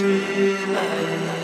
dream.